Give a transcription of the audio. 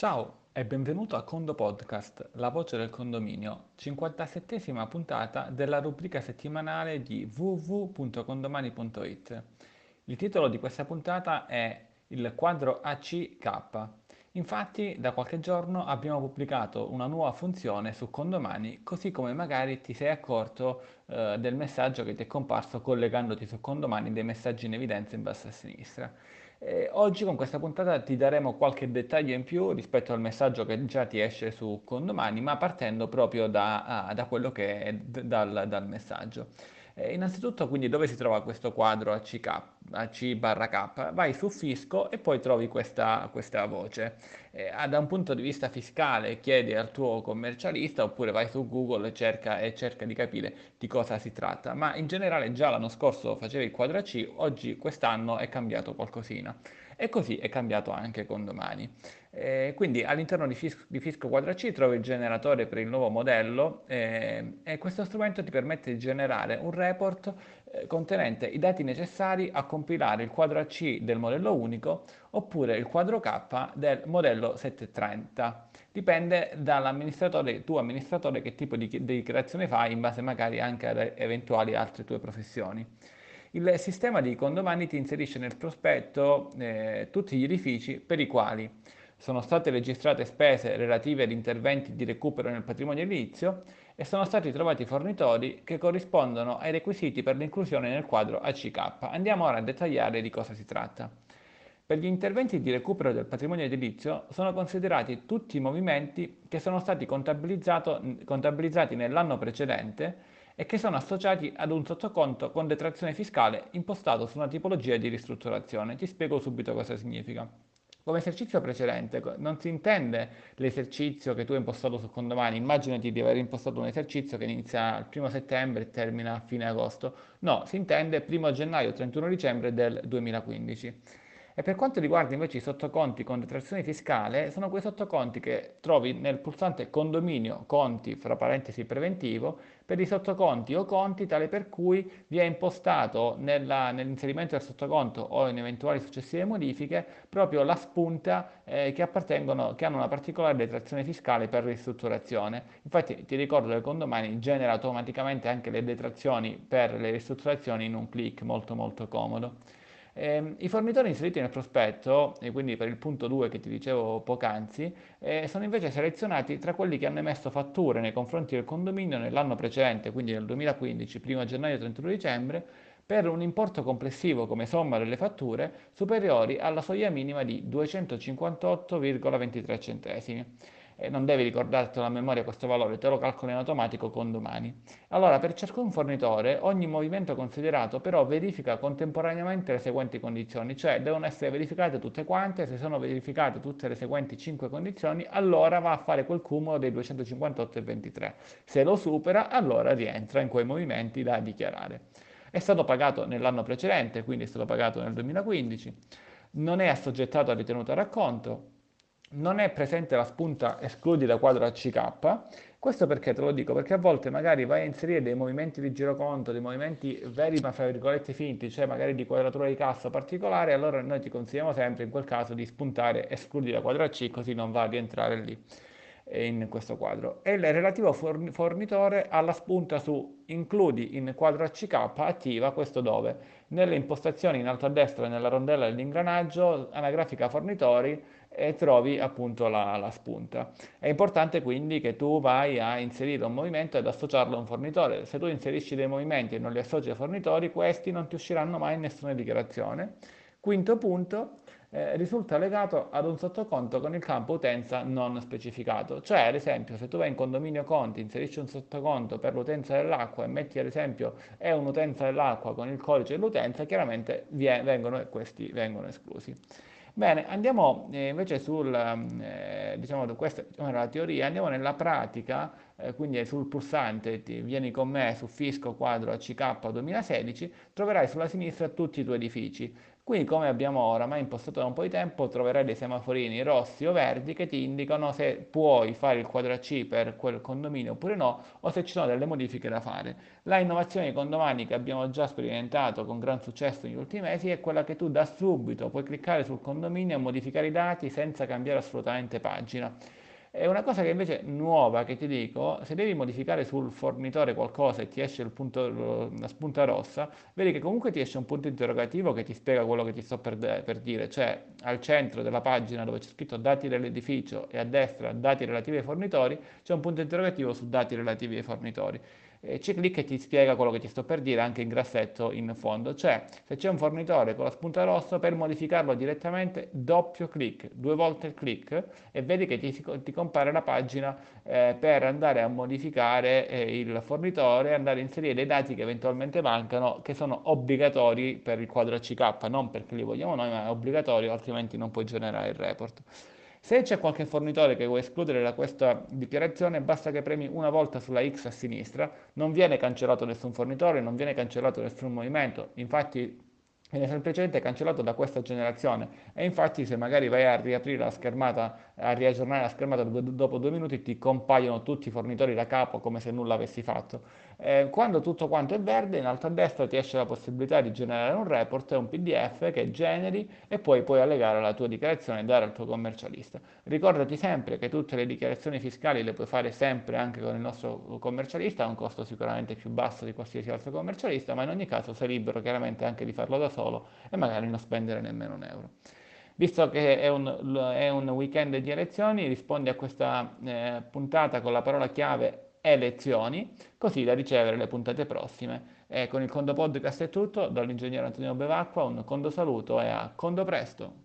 Ciao e benvenuto a Condo Podcast, la voce del condominio, 57esima puntata della rubrica settimanale di www.condomani.it. Il titolo di questa puntata è il quadro AC/K. Infatti, da qualche giorno abbiamo pubblicato una nuova funzione su Condomani, così come magari ti sei accorto del messaggio che ti è comparso collegandoti su Condomani dei messaggi in evidenza in basso a sinistra. E oggi con questa puntata ti daremo qualche dettaglio in più rispetto al messaggio che già ti esce su Condomani, ma partendo proprio da quello che è dal messaggio. Innanzitutto, quindi, dove si trova questo quadro AC/K? Vai su fisco e poi trovi questa voce. Da un punto di vista fiscale chiedi al tuo commercialista, oppure vai su Google e cerca di capire di cosa si tratta. Ma in generale già l'anno scorso facevi il quadro AC, oggi quest'anno è cambiato qualcosina. E così è cambiato anche Condomani. Quindi all'interno di Fisco Quadro AC trovi il generatore per il nuovo modello e questo strumento ti permette di generare un report contenente i dati necessari a compilare il quadro AC del modello unico oppure il quadro K del modello 730. Dipende dall'amministratore che tipo di creazione fai, in base magari anche ad eventuali altre tue professioni. Il sistema di Condomani ti inserisce nel prospetto tutti gli edifici per i quali sono state registrate spese relative ad interventi di recupero nel patrimonio edilizio e sono stati trovati fornitori che corrispondono ai requisiti per l'inclusione nel quadro AC/K. Andiamo ora a dettagliare di cosa si tratta. Per gli interventi di recupero del patrimonio edilizio sono considerati tutti i movimenti che sono stati contabilizzati nell'anno precedente e che sono associati ad un sottoconto con detrazione fiscale impostato su una tipologia di ristrutturazione. Ti spiego subito cosa significa. Come esercizio precedente non si intende l'esercizio che tu hai impostato su Condomani. Immaginati di aver impostato un esercizio che inizia il 1 settembre e termina a fine agosto. No, si intende 1 gennaio 31 dicembre del 2015. E per quanto riguarda invece i sottoconti con detrazione fiscale, sono quei sottoconti che trovi nel pulsante condominio conti (preventivo) per i sottoconti o conti tale per cui vi è impostato nell'inserimento del sottoconto o in eventuali successive modifiche proprio la spunta che hanno una particolare detrazione fiscale per ristrutturazione. Infatti ti ricordo che Condomani genera automaticamente anche le detrazioni per le ristrutturazioni in un click, molto molto comodo. I fornitori inseriti nel prospetto, e quindi per il punto 2 che ti dicevo poc'anzi, sono invece selezionati tra quelli che hanno emesso fatture nei confronti del condominio nell'anno precedente, quindi nel 2015, 1 gennaio e 31 dicembre, per un importo complessivo come somma delle fatture superiori alla soglia minima di 258,23 centesimi. Non devi ricordartelo a memoria questo valore, te lo calcola in automatico Condomani. Allora, per ciascun fornitore, ogni movimento considerato però verifica contemporaneamente le seguenti condizioni, cioè devono essere verificate tutte quante. Se sono verificate tutte le seguenti 5 condizioni, allora va a fare quel cumulo dei 258,23. Se lo supera, allora rientra in quei movimenti da dichiarare. È stato pagato nell'anno precedente, quindi è stato pagato nel 2015. Non è assoggettato a ritenuta a racconto. Non è presente la spunta escludi da quadro AC/K. Questo perché te lo dico? Perché a volte magari vai a inserire dei movimenti di giroconto, dei movimenti veri ma fra virgolette finti, cioè magari di quadratura di cassa particolare, allora noi ti consigliamo sempre in quel caso di spuntare escludi da quadro AC, così non va a rientrare lì in questo quadro. E il relativo fornitore alla spunta su includi in quadro AC/K attiva, questo dove? Nelle impostazioni in alto a destra, nella rondella dell'ingranaggio, anagrafica fornitori, e trovi appunto la spunta. È importante quindi che tu vai a inserire un movimento ed associarlo a un fornitore. Se tu inserisci dei movimenti e non li associ ai fornitori, questi non ti usciranno mai in nessuna dichiarazione. Quinto punto, risulta legato ad un sottoconto con il campo utenza non specificato, cioè ad esempio se tu vai in condominio conti, inserisci un sottoconto per l'utenza dell'acqua e metti ad esempio è un'utenza dell'acqua con il codice dell'utenza, chiaramente questi vengono esclusi. Bene, andiamo invece questa era la teoria, andiamo nella pratica, quindi sul pulsante vieni con me su Fisco Quadro AC/K 2016, troverai sulla sinistra tutti i tuoi edifici. Quindi, come abbiamo oramai impostato da un po' di tempo, troverai dei semaforini rossi o verdi che ti indicano se puoi fare il quadro C per quel condominio oppure no, o se ci sono delle modifiche da fare. La innovazione di Condomani che abbiamo già sperimentato con gran successo negli ultimi mesi è quella che tu da subito puoi cliccare sul condominio e modificare i dati senza cambiare assolutamente pagina. È una cosa che invece nuova che ti dico, se devi modificare sul fornitore qualcosa e ti esce il punto, la spunta rossa, vedi che comunque ti esce un punto interrogativo che ti spiega quello che ti sto per dire, cioè al centro della pagina dove c'è scritto dati dell'edificio e a destra dati relativi ai fornitori, c'è un punto interrogativo su dati relativi ai fornitori. C'è lì che ti spiega quello che ti sto per dire anche in grassetto in fondo, cioè se c'è un fornitore con la spunta rossa, per modificarlo direttamente doppio clic, 2 volte il clic, e vedi che ti compare la pagina per andare a modificare il fornitore, andare a inserire dei dati che eventualmente mancano, che sono obbligatori per il quadro ACK, non perché li vogliamo noi, ma è obbligatorio, altrimenti non puoi generare il report. Se c'è qualche fornitore che vuoi escludere da questa dichiarazione, basta che premi una volta sulla X a sinistra, non viene cancellato nessun fornitore, non viene cancellato nessun movimento, infatti viene semplicemente cancellato da questa generazione, e infatti se magari vai a riaprire la schermata, a riaggiornare la schermata dopo 2 minuti ti compaiono tutti i fornitori da capo come se nulla avessi fatto. Quando tutto quanto è verde, in alto a destra ti esce la possibilità di generare un report, un PDF che generi e poi puoi allegare la tua dichiarazione e dare al tuo commercialista. Ricordati sempre che tutte le dichiarazioni fiscali le puoi fare sempre anche con il nostro commercialista, a un costo sicuramente più basso di qualsiasi altro commercialista, ma in ogni caso sei libero chiaramente anche di farlo da solo e magari non spendere nemmeno un euro. Visto che è un weekend di elezioni, rispondi a questa puntata con la parola chiave elezioni, così da ricevere le puntate prossime. E con il Condo Podcast è tutto, dall'ingegnere Antonio Bevacqua un condo saluto e a condo presto!